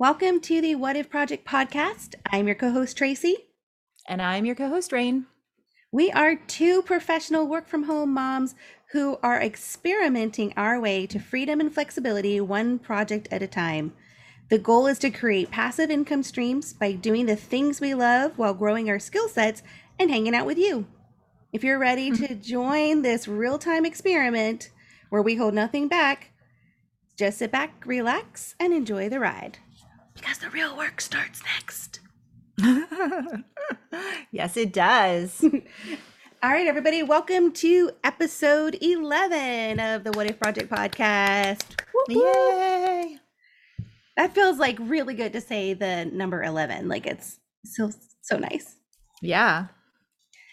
Welcome to the What If Project podcast. I'm your co-host, Tracy. And I'm your co-host, Reine. We are two professional work-from-home moms who are experimenting our way to freedom and flexibility one project at a time. The goal is to create passive income streams by doing the things we love while growing our skill sets and hanging out with you. If you're ready to join this real-time experiment where we hold nothing back, just sit back, relax, and enjoy the ride. Because the real work starts next. Yes, it does. All right, everybody, welcome to episode 11 of the What If Project podcast. Woo-hoo. Yay! That feels like really good to say the number 11. Like it's so nice. Yeah.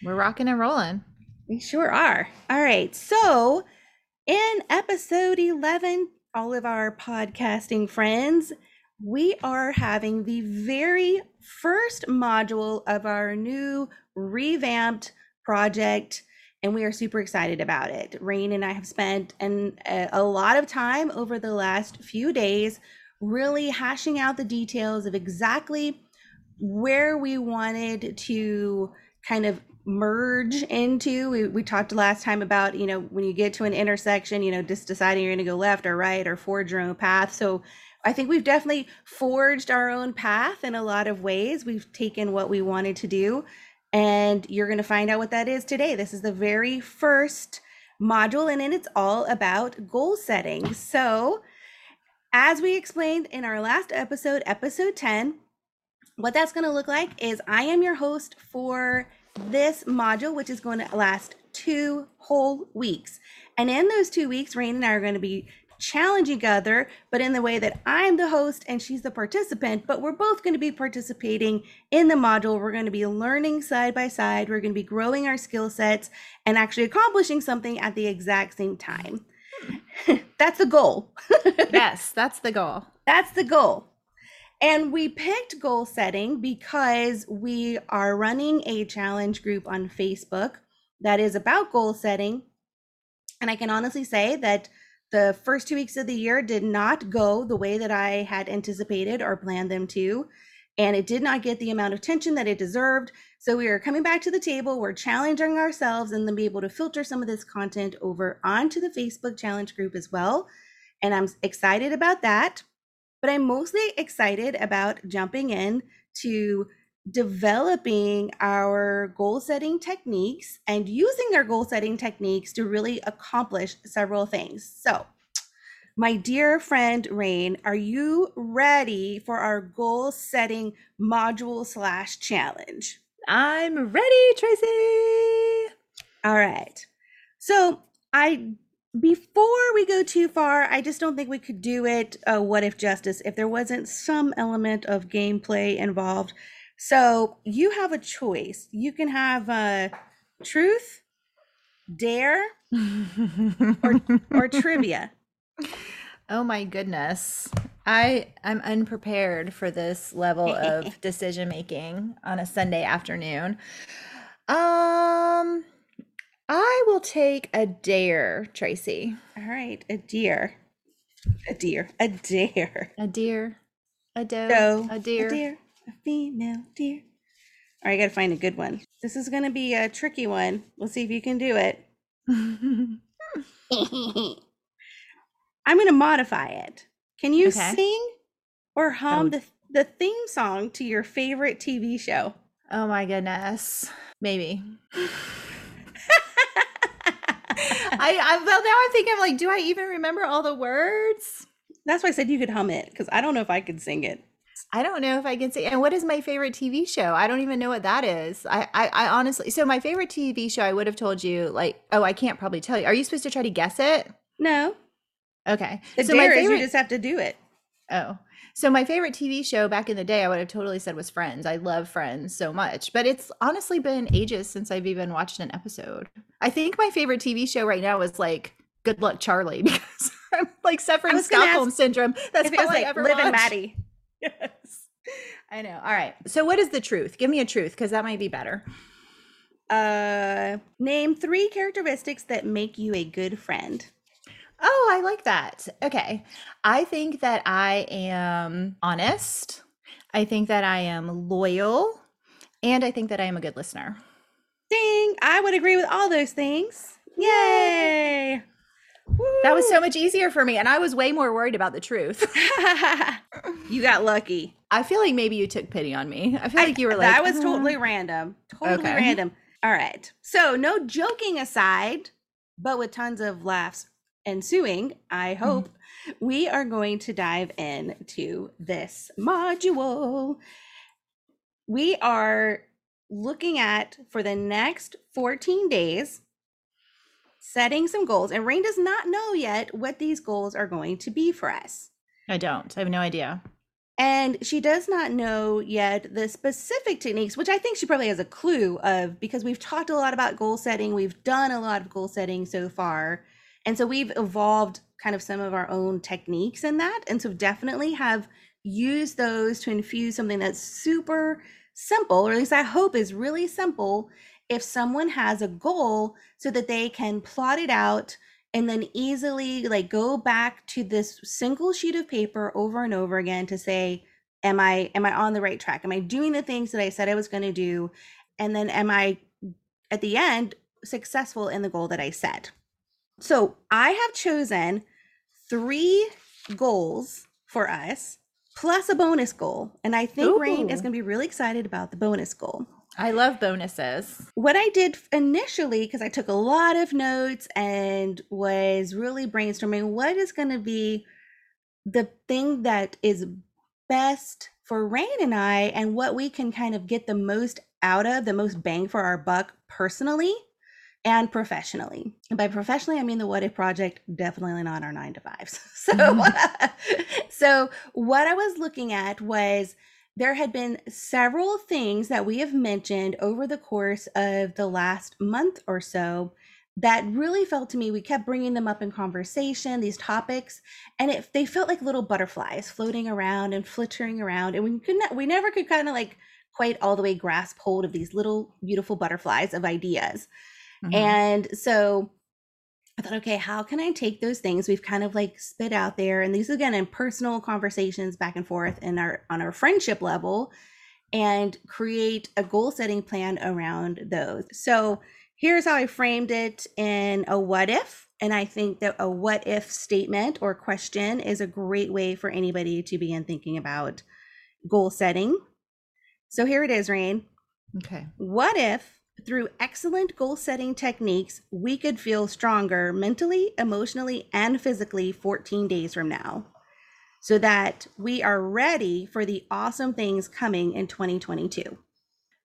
We're rocking and rolling. We sure are. All right. So in episode 11, all of our podcasting friends, we are having the very first module of our new revamped project, and we are super excited about it. Reine and I have spent a lot of time over the last few days really hashing out the details of exactly where we wanted to kind of merge into. We talked last time about, you know, when you get to an intersection, you know, just deciding you're going to go left or right or forge your own path. So I think we've definitely forged our own path in a lot of ways. We've taken what we wanted to do, and you're going to find out what that is today. This is the very first module, and then it's all about goal setting. So as we explained in our last episode, episode 10, what that's going to look like is I am your host for this module, which is going to last 2 whole weeks. And in those 2 weeks, Reine and I are going to be challenging each other, but in the way that I'm the host and she's the participant, but we're both going to be participating in the module. We're going to be learning side by side. We're going to be growing our skill sets and actually accomplishing something at the exact same time. That's the goal. Yes, that's the goal. That's the goal. And we picked goal setting because we are running a challenge group on Facebook that is about goal setting. And I can honestly say that the first 2 weeks of the year did not go the way that I had anticipated or planned them to. And it did not get the amount of attention that it deserved. So we are coming back to the table. We're challenging ourselves and then be able to filter some of this content over onto the Facebook challenge group as well. And I'm excited about that. But I'm mostly excited about jumping in to developing our goal setting techniques and using our goal setting techniques to really accomplish several things. So, my dear friend Reine, are you ready for our goal setting module / challenge? I'm ready, Tracy. All right. So, before we go too far, I just don't think we could do it what if justice if there wasn't some element of gameplay involved. So you have a choice. You can have truth, dare, or trivia. Oh my goodness. I'm unprepared for this level of decision making on a Sunday afternoon. I will take a dare, Tracy. All right, a female deer. All right, I gotta find a good one. This is gonna be a tricky one. We'll see if you can do it. I'm gonna modify it. Can you sing or hum the theme song to your favorite TV show? Oh my goodness, maybe. Well, now I'm thinking, like, do I even remember all the words? That's why I said you could hum it, because I don't know if I could sing it. I don't know if I can sing. And what is my favorite TV show? I don't even know what that is. I honestly, so my favorite TV show, I would have told you, like, oh, I can't probably tell you. Are you supposed to try to guess it? No. Okay. So my favorite is you just have to do it. Oh, so my favorite TV show back in the day, I would have totally said was Friends. I love Friends so much, but it's honestly been ages since I've even watched an episode. I think my favorite TV show right now is like Good Luck Charlie, because I'm like suffering Stockholm syndrome. That's all I ever watched. Liv and Maddie. Yes, I know. All right. So what is the truth? Give me a truth, because that might be better. Name 3 characteristics that make you a good friend. Oh, I like that. Okay. I think that I am honest. I think that I am loyal. And I think that I am a good listener. Ding! I would agree with all those things. Yay! Woo. That was so much easier for me. And I was way more worried about the truth. You got lucky. I feel like maybe you took pity on me. I feel like you were like, that was totally random. Totally random. All right. So no joking aside, but with tons of laughs ensuing, I hope we are going to dive into this module. We are looking at, for the next 14 days, setting some goals. And Reine does not know yet what these goals are going to be for us. I don't. I have no idea. And she does not know yet the specific techniques, which I think she probably has a clue of, because we've talked a lot about goal setting. We've done a lot of goal setting so far. And so we've evolved kind of some of our own techniques in that. And so definitely have used those to infuse something that's super simple, or at least I hope is really simple, if someone has a goal, so that they can plot it out and then easily like go back to this single sheet of paper over and over again to say, am I on the right track? Am I doing the things that I said I was going to do? And then am I at the end successful in the goal that I set? So I have chosen 3 goals for us, plus a bonus goal. And I think Reine is going to be really excited about the bonus goal. I love bonuses. What I did initially, because I took a lot of notes and was really brainstorming what is going to be the thing that is best for Reine and I, and what we can kind of get the most out of, the most bang for our buck personally and professionally. And by professionally, I mean the What If Project, definitely not our 9-to-5s. So what I was looking at was, there had been several things that we have mentioned over the course of the last month or so that really felt to me, we kept bringing them up in conversation, these topics, and they felt like little butterflies floating around and flittering around. And we never could kind of like quite all the way grasp hold of these little beautiful butterflies of ideas. And so I thought, okay, how can I take those things we've kind of like spit out there, and these again in personal conversations back and forth in on our friendship level, and create a goal setting plan around those. So here's how I framed it in a what if, and I think that a what if statement or question is a great way for anybody to begin thinking about goal setting. So here it is, Reine. Okay. What if, through excellent goal-setting techniques, we could feel stronger mentally, emotionally, and physically 14 days from now, so that we are ready for the awesome things coming in 2022?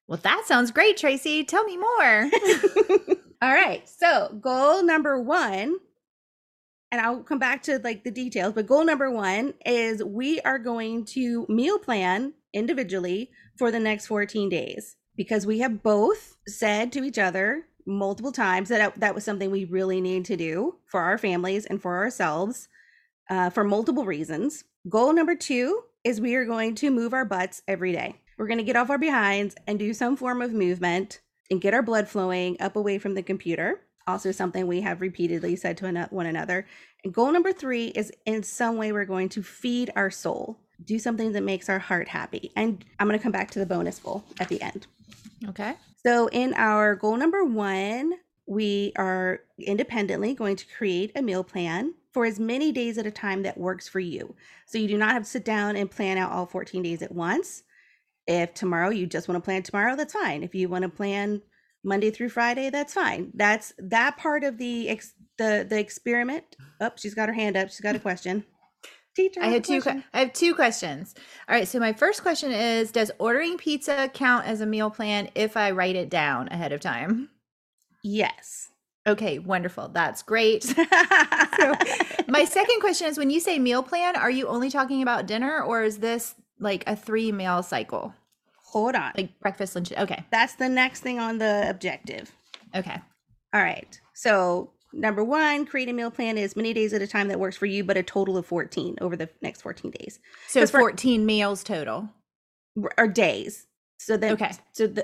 Well, that sounds great, Tracy. Tell me more. All right. So goal number 1, and I'll come back to like the details, but goal number 1 is we are going to meal plan individually for the next 14 days. Because we have both said to each other multiple times that that was something we really need to do for our families and for ourselves, for multiple reasons. Goal number 2 is we are going to move our butts every day. We're going to get off our behinds and do some form of movement and get our blood flowing up away from the computer. Also something we have repeatedly said to one another. And goal number 3 is in some way we're going to feed our soul. Do something that makes our heart happy. And I'm going to come back to the bonus goal at the end. Okay. So in our goal number 1, we are independently going to create a meal plan for as many days at a time that works for you. So you do not have to sit down and plan out all 14 days at once. If tomorrow you just want to plan tomorrow, that's fine. If you want to plan Monday through Friday, that's fine. That's that part of the experiment. Oh, she's got her hand up. She's got a question. Teacher, I have 2 questions. All right. So my first question is, does ordering pizza count as a meal plan if I write it down ahead of time? Yes. Okay. Wonderful. That's great. So my second question is, when you say meal plan, are you only talking about dinner, or is this like a 3 meal cycle? Hold on. Like breakfast, lunch. Okay. That's the next thing on the objective. Okay. All right. So number 1, create a meal plan as many days at a time that works for you, but a total of 14 over the next 14 days. So 14 meals total. Or days. So then,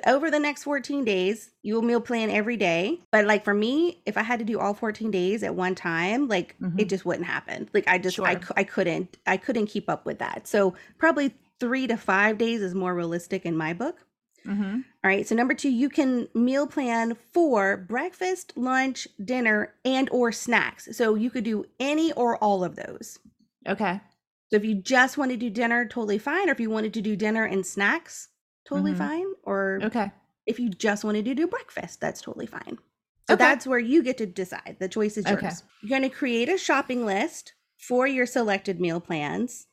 over the next 14 days, you will meal plan every day. But like for me, if I had to do all 14 days at one time, like it just wouldn't happen. Like I just, I couldn't keep up with that. So probably 3 to 5 days is more realistic in my book. All right. So number 2, you can meal plan for breakfast, lunch, dinner, and or snacks. So you could do any or all of those. Okay. So if you just want to do dinner, totally fine. Or if you wanted to do dinner and snacks, totally fine. Or if you just wanted to do breakfast, that's totally fine. So that's where you get to decide. The choice is yours. You're going to create a shopping list for your selected meal plans.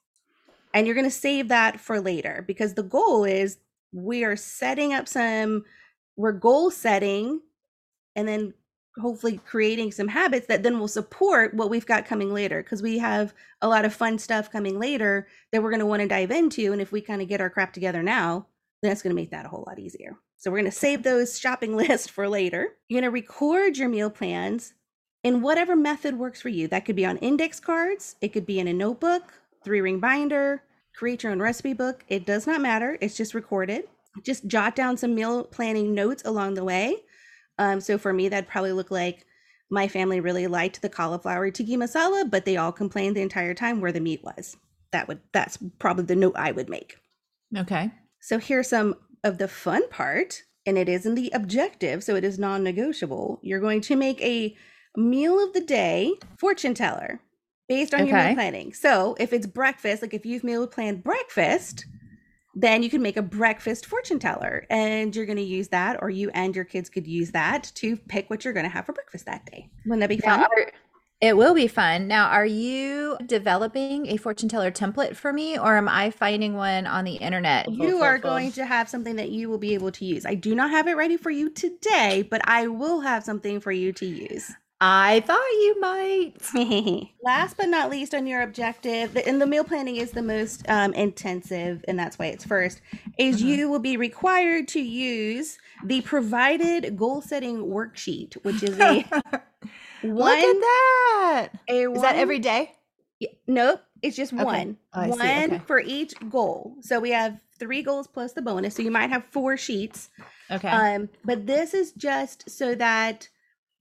And you're going to save that for later, because the goal is we're goal setting and then hopefully creating some habits that then will support what we've got coming later, because we have a lot of fun stuff coming later that we're going to want to dive into. And if we kind of get our crap together now, then it's going to make that a whole lot easier. So we're going to save those shopping lists for later. You're going to record your meal plans in whatever method works for you. That could be on index cards. It could be in a notebook, 3-ring binder, create your own recipe book. It does not matter. It's just recorded. Just jot down some meal planning notes along the way. So for me, that'd probably look like, my family really liked the cauliflower tikka masala, but they all complained the entire time where the meat was. That's probably the note I would make. Okay. So here's some of the fun part, and it is in the objective, so it is non-negotiable. You're going to make a meal of the day fortune teller based on your meal planning. So if it's breakfast, like if you've meal planned breakfast, then you can make a breakfast fortune teller, and you're going to use that, or you and your kids could use that to pick what you're going to have for breakfast that day. Wouldn't that be fun? It will be fun. Now, are you developing a fortune teller template for me, or am I finding one on the internet? You are going to have something that you will be able to use. I do not have it ready for you today, but I will have something for you to use. I thought you might. Last but not least on your objective, and the meal planning is the most intensive, and that's why it's first, is you will be required to use the provided goal setting worksheet, which is a... Look at that. Is that every day? Nope. It's just one. Oh, one for each goal. So we have 3 goals plus the bonus. So you might have 4 sheets. Okay. But this is just so that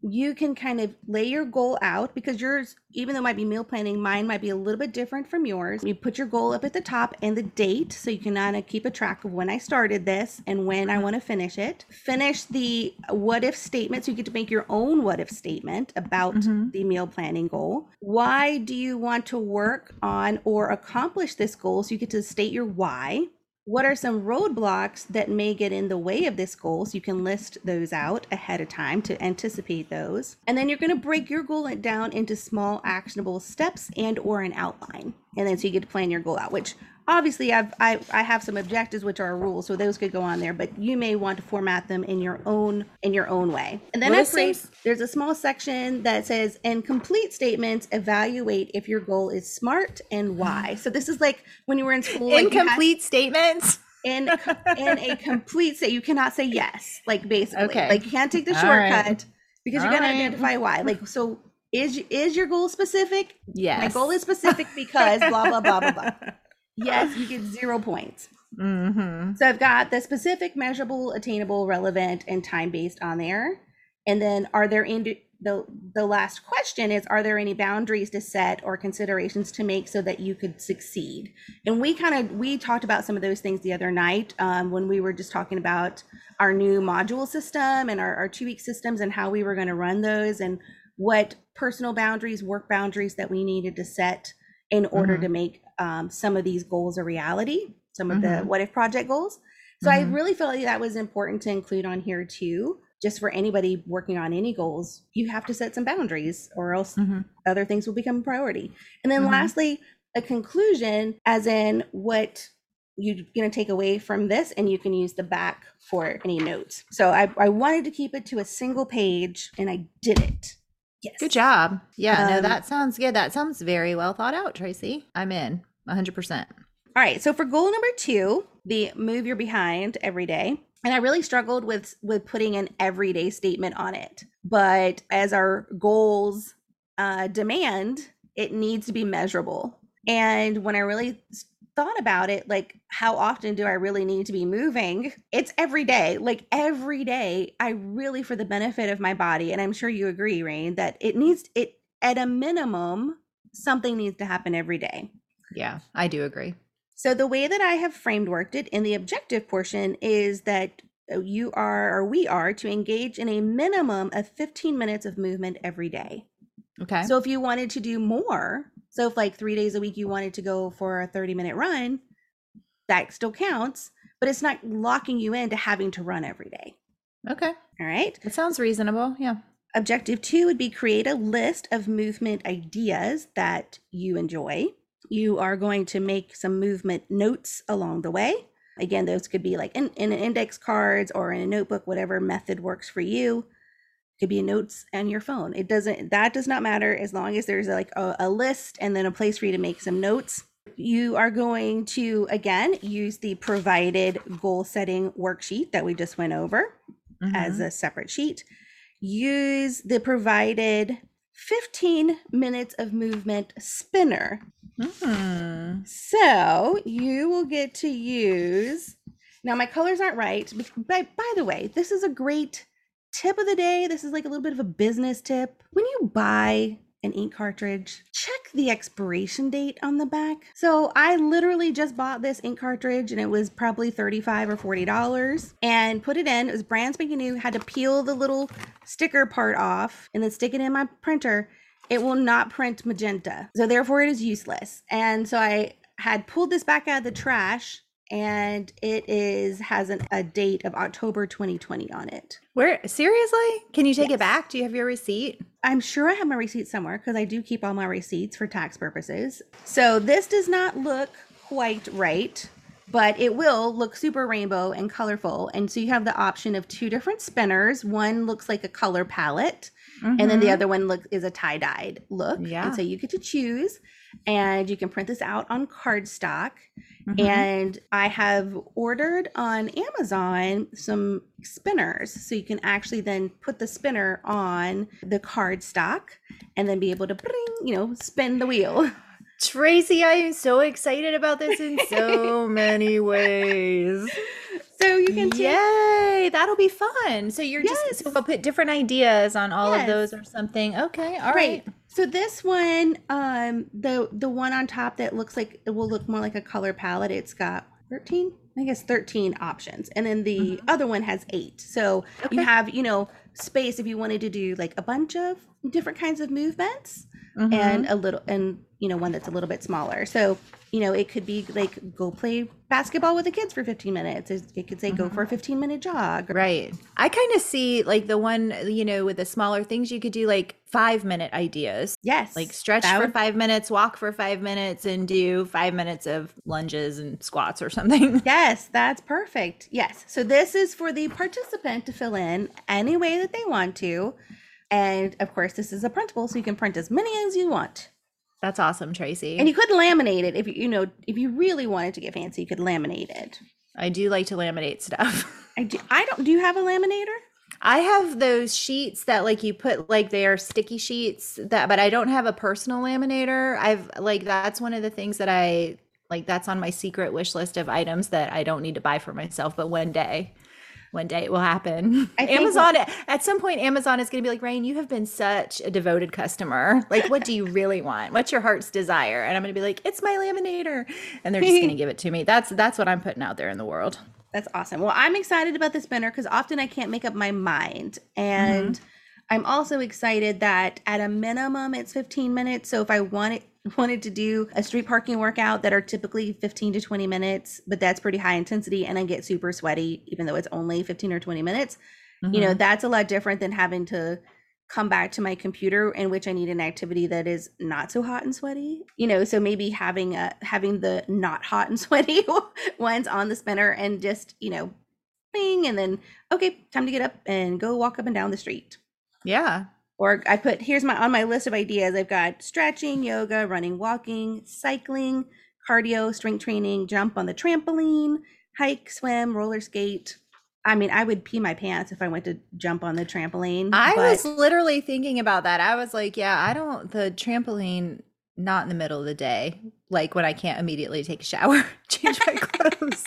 you can kind of lay your goal out, because yours, even though it might be meal planning, mine might be a little bit different from yours. You put your goal up at the top and the date, so you can kind of keep a track of when I started this and when I want to finish it. Finish the what if statement, so you get to make your own what if statement about the meal planning goal. Why do you want to work on or accomplish this goal? So you get to state your why. What are some roadblocks that may get in the way of this goal? So you can list those out ahead of time to anticipate those. And then you're going to break your goal down into small actionable steps and or an outline. And then so you get to plan your goal out, which obviously I have some objectives, which are rules. So those could go on there, but you may want to format them in your own way. And then there's a small section that says, and complete statements, evaluate if your goal is smart and why. So this is like when you were in school. Statements. In a complete state, you cannot say yes. Like basically, like you can't take the shortcut because you gotta identify why. Like, so is your goal specific? Yes. My goal is specific because blah, blah, blah, blah, blah. Yes, you get 0 points. So I've got the specific, measurable, attainable, relevant, and time-based on there. And then are there the last question is, are there any boundaries to set or considerations to make so that you could succeed? And we talked about some of those things the other night when we were just talking about our new module system and our 2-week systems and how we were going to run those and what personal boundaries, work boundaries that we needed to set in order to make some of these goals a reality, some of the What If Project goals. So I really feel like that was important to include on here too. Just for anybody working on any goals, you have to set some boundaries, or else other things will become a priority. And then lastly, a conclusion, as in what you're going to take away from this, and you can use the back for any notes. So I wanted to keep it to a single page, and I did it. Yes. Good job. Yeah, no, that sounds good. That sounds very well thought out, Tracy. I'm in 100%. All right. So for goal number 2, the move your behind every day. And I really struggled with putting an everyday statement on it. But as our goals demand, it needs to be measurable. And when I really thought about it, like, how often do I really need to be moving? It's every day. Like, every day, I really, for the benefit of my body, and I'm sure you agree, Reine, that it needs, it at a minimum, something needs to happen every day. Yeah, I do agree. So the way that I have framed worked it in the objective portion is that you are, or we are, to engage in a minimum of 15 minutes of movement every day. Okay. So if you wanted to do more, so if like 3 days a week you wanted to go for a 30-minute run, that still counts, but it's not locking you into having to run every day. Okay. All right. It sounds reasonable. Yeah. Objective 2 would be create a list of movement ideas that you enjoy. You are going to make some movement notes along the way. Again, those could be like in index cards or in a notebook, whatever method works for you. Could be notes and your phone. It doesn't, that does not matter, as long as there's like a list and then a place for you to make some notes. You are going to, again, use the provided goal setting worksheet that we just went over as a separate sheet. Use the provided 15 minutes of movement spinner. So you will get to use, now my colors aren't right, but by the way, this is a great tip of the day. This is like a little bit of a business tip. When you buy an ink cartridge, check the expiration date on the back. So I literally just bought this ink cartridge and it was probably $35 or $40 and put it in. It was brand spanking new, had to peel the little sticker part off and then stick it in my printer. It will not print magenta. So therefore it is useless. And so I had pulled this back out of the trash and it is, has a date of October 2020 on it. Where, seriously? Can you take it back? Do you have your receipt? I'm sure I have my receipt somewhere because I do keep all my receipts for tax purposes. So this does not look quite right, but it will look super rainbow and colorful. And so you have the option of two different spinners. One looks like a color palette. And then the other one is a tie-dyed look. Yeah. And so you get to choose and you can print this out on cardstock. And I have ordered on Amazon some spinners. So you can actually then put the spinner on the cardstock and then be able to, spin the wheel. Tracy, I am so excited about this in so many ways. So you can Yay, that'll be fun. So you're just, so we'll put different ideas on all of those or something. Okay, all right. So this one, the one on top that looks like, it will look more like a color palette. It's got 13 options. And then the other one has 8. So you have, space if you wanted to do like a bunch of different kinds of movements and a little, and one that's a little bit smaller. So, it could be like, go play basketball with the kids for 15 minutes. It could say go for a 15-minute jog. Right. I kind of see like the one, with the smaller things, you could do like 5-minute ideas. Yes. Like stretch for 5 minutes, walk for 5 minutes, and do 5 minutes of lunges and squats or something. Yes, that's perfect. Yes. So this is for the participant to fill in any way that they want to. And of course, this is a printable, so you can print as many as you want. That's awesome, Tracy. And you could laminate it if if you really wanted to get fancy, you could laminate it. I do like to laminate stuff. Do you have a laminator? I have those sheets that like you put, like they are sticky sheets that, but I don't have a personal laminator. I've like, that's one of the things that I like, that's on my secret wish list of items that I don't need to buy for myself, but one day it will happen. Amazon, at some point, Amazon is going to be like, Reine, you have been such a devoted customer. Like, what do you really want? What's your heart's desire? And I'm going to be like, it's my laminator. And they're just going to give it to me. That's what I'm putting out there in the world. That's awesome. Well, I'm excited about the spinner because often I can't make up my mind. And I'm also excited that at a minimum, it's 15 minutes. So if I wanted to do a street parking workout that are typically 15 to 20 minutes, but that's pretty high intensity and I get super sweaty, even though it's only 15 or 20 minutes, that's a lot different than having to come back to my computer, in which I need an activity that is not so hot and sweaty, so maybe having the not hot and sweaty ones on the spinner and just, bing, and then, okay, time to get up and go walk up and down the street. Yeah. Or I put, on my list of ideas, I've got stretching, yoga, running, walking, cycling, cardio, strength training, jump on the trampoline, hike, swim, roller skate. I mean, I would pee my pants if I went to jump on the trampoline. I was literally thinking about that. I was like, yeah, I don't, the trampoline, not in the middle of the day, like when I can't immediately take a shower, change my clothes.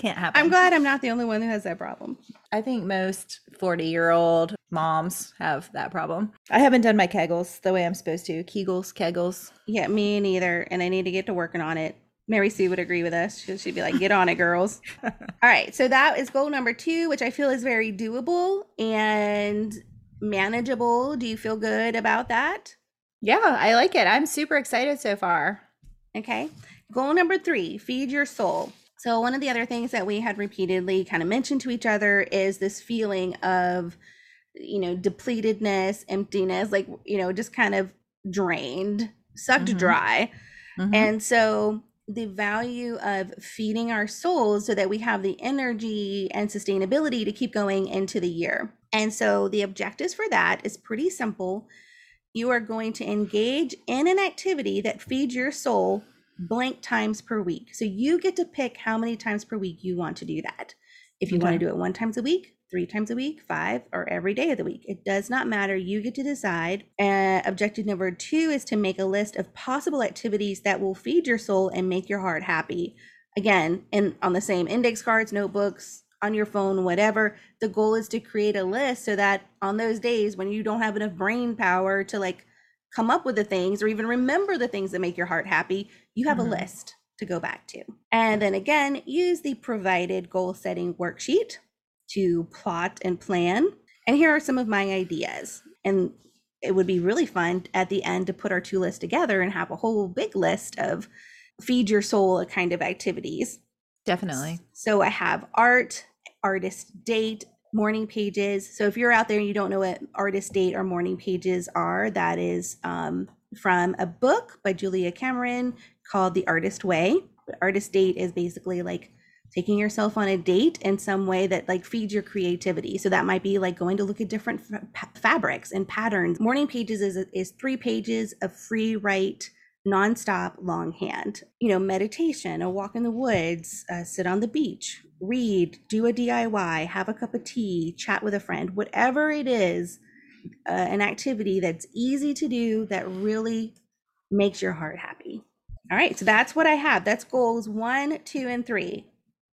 Can't happen. I'm glad I'm not the only one who has that problem. I think most 40-year-old moms have that problem. I haven't done my Kegels the way I'm supposed to. Kegels. Yeah, me neither. And I need to get to working on it. Mary Sue would agree with us. She'd be like, get on it, girls. All right. So that is goal number 2, which I feel is very doable and manageable. Do you feel good about that? Yeah, I like it. I'm super excited so far. Okay. Goal number 3, feed your soul. So one of the other things that we had repeatedly kind of mentioned to each other is this feeling of, you know, depletedness, emptiness, like, you know, just kind of drained, sucked dry. Mm-hmm. And so the value of feeding our souls so that we have the energy and sustainability to keep going into the year. And so the objectives for that is pretty simple. You are going to engage in an activity that feeds your soul blank times per week. So you get to pick how many times per week you want to do that. If you want to do it 1 time a week, 3 times a week, 5, or every day of the week, it does not matter. You get to decide. Objective number 2 is to make a list of possible activities that will feed your soul and make your heart happy. Again, and on the same index cards, notebooks, on your phone, whatever. The goal is to create a list so that on those days when you don't have enough brain power to like come up with the things or even remember the things that make your heart happy, you have a list to go back to. And then again, use the provided goal setting worksheet to plot and plan. And here are some of my ideas. And it would be really fun at the end to put our 2 lists together and have a whole big list of feed your soul kind of activities. Definitely. So I have art, artist date, morning pages. So if you're out there and you don't know what artist date or morning pages are, that is from a book by Julia Cameron called The Artist Way. The artist date is basically like taking yourself on a date in some way that like feeds your creativity. So that might be like going to look at different fabrics and patterns. Morning pages is 3 pages of free write, nonstop longhand, you know, meditation, a walk in the woods, sit on the beach, read, do a DIY, have a cup of tea, chat with a friend, whatever it is, an activity that's easy to do that really makes your heart happy. All right. So that's what I have. That's goals 1, 2, and 3. Okay.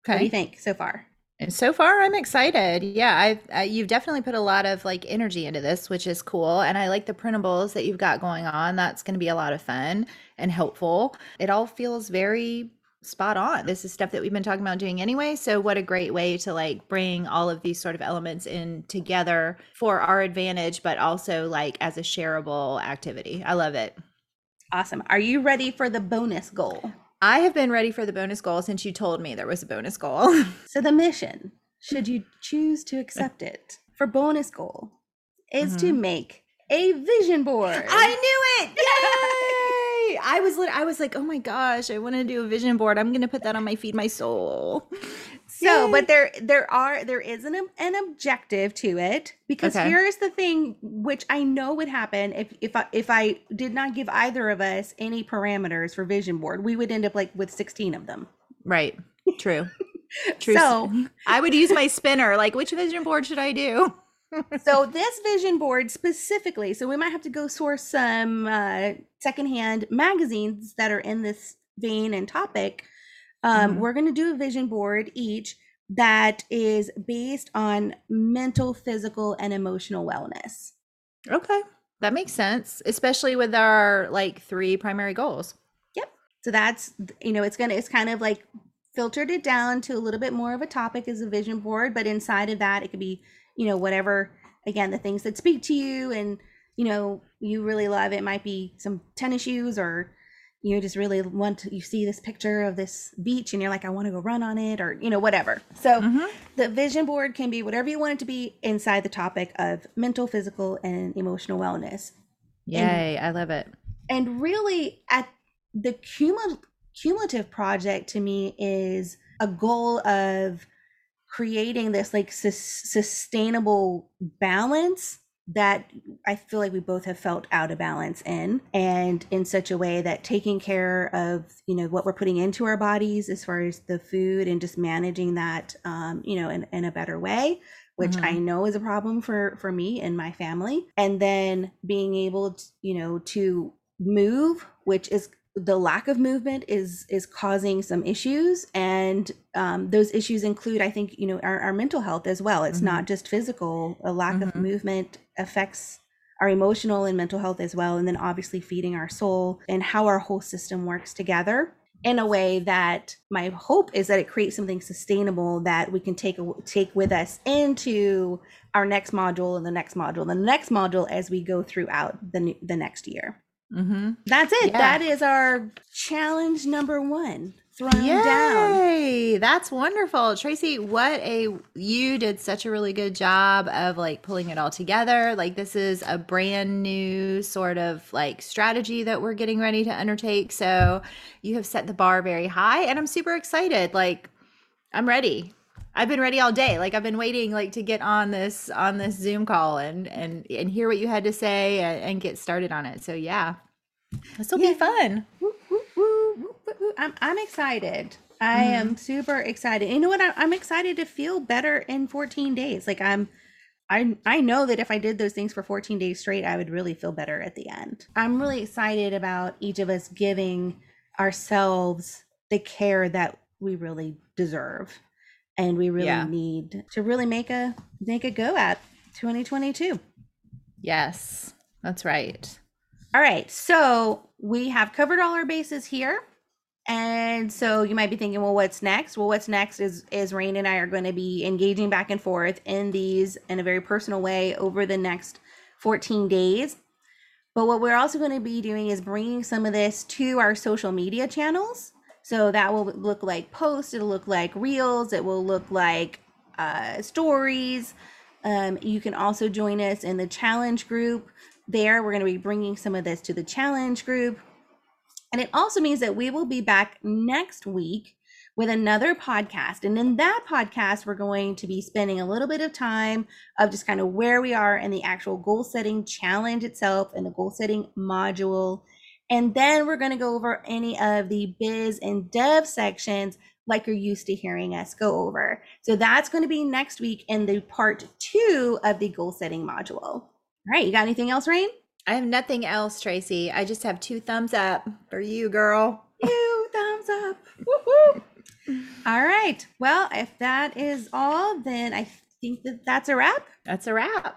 What do you think so far? And so far, I'm excited. Yeah, you've definitely put a lot of like energy into this, which is cool. And I like the printables that you've got going on. That's going to be a lot of fun and helpful. It all feels very spot on. This is stuff that we've been talking about doing anyway. So what a great way to like bring all of these sort of elements in together for our advantage, but also like as a shareable activity. I love it. Awesome. Are you ready for the bonus goal? I have been ready for the bonus goal since you told me there was a bonus goal. So the mission, should you choose to accept it, for bonus goal is to make a vision board. I knew it. Yay! I was like, oh my gosh, I want to do a vision board. I'm going to put that on my feed my soul. So, but there is an objective to it, because here's the thing, which I know would happen if I did not give either of us any parameters for vision board, we would end up like with 16 of them. Right. True. So I would use my spinner, like, which vision board should I do? So this vision board specifically, so we might have to go source some secondhand magazines that are in this vein and topic. We're going to do a vision board each that is based on mental, physical, and emotional wellness. Okay. That makes sense, especially with our like 3 primary goals. Yep. So that's, you know, it's kind of like filtered it down to a little bit more of a topic as a vision board, but inside of that, it could be, you know, whatever, again, the things that speak to you and, you know, you really love. It might be some tennis shoes, or you just really want to, you see this picture of this beach and you're like, I want to go run on it, or, you know, whatever. So the vision board can be whatever you want it to be inside the topic of mental, physical, and emotional wellness. Yay. I love it. And really at the cumulative project to me is a goal of creating this like sustainable balance that I feel like we both have felt out of balance in, and in such a way that taking care of, you know, what we're putting into our bodies as far as the food and just managing that, you know, in a better way, which I know is a problem for me and my family. And then being able to, you know, to move, which is the lack of movement is causing some issues. And those issues include, I think, you know, our mental health as well. It's mm-hmm. not just physical. A lack mm-hmm. of movement affects our emotional and mental health as well. And then obviously feeding our soul and how our whole system works together in a way that my hope is that it creates something sustainable that we can take with us into our next module and the next module and the next module as we go throughout the next year. Mm-hmm. That's it. Yeah. That is our challenge number one. Thrown Yay! Down. That's wonderful. Tracy, you did such a really good job of like pulling it all together. Like this is a brand new sort of like strategy that we're getting ready to undertake. So you have set the bar very high and I'm super excited. Like I'm ready. I've been ready all day. Like I've been waiting like to get on this Zoom call and hear what you had to say and get started on it. So yeah, this will be fun. I'm excited. I am super excited. You know what? I'm excited to feel better in 14 days. Like I know that if I did those things for 14 days straight, I would really feel better at the end. I'm really excited about each of us giving ourselves the care that we really deserve and we really need to really make a go at 2022. Yes, that's right. All right. So we have covered all our bases here. And so you might be thinking, well, what's next? Well, what's next is Reine and I are going to be engaging back and forth in these in a very personal way over the next 14 days. But what we're also going to be doing is bringing some of this to our social media channels. So that will look like posts, it'll look like reels, it will look like stories. You can also join us in the challenge group there. We're going to be bringing some of this to the challenge group. And it also means that we will be back next week with another podcast. And in that podcast, we're going to be spending a little bit of time of just kind of where we are in the actual goal setting challenge itself and the goal setting module. And then we're going to go over any of the biz and dev sections like you're used to hearing us go over. So that's going to be next week in the part 2 of the goal setting module. All right. You got anything else, Reine? I have nothing else, Tracy. I just have 2 thumbs up for you, girl. 2 thumbs up. Woo-hoo. All right. Well, if that is all, then I think that's a wrap. That's a wrap.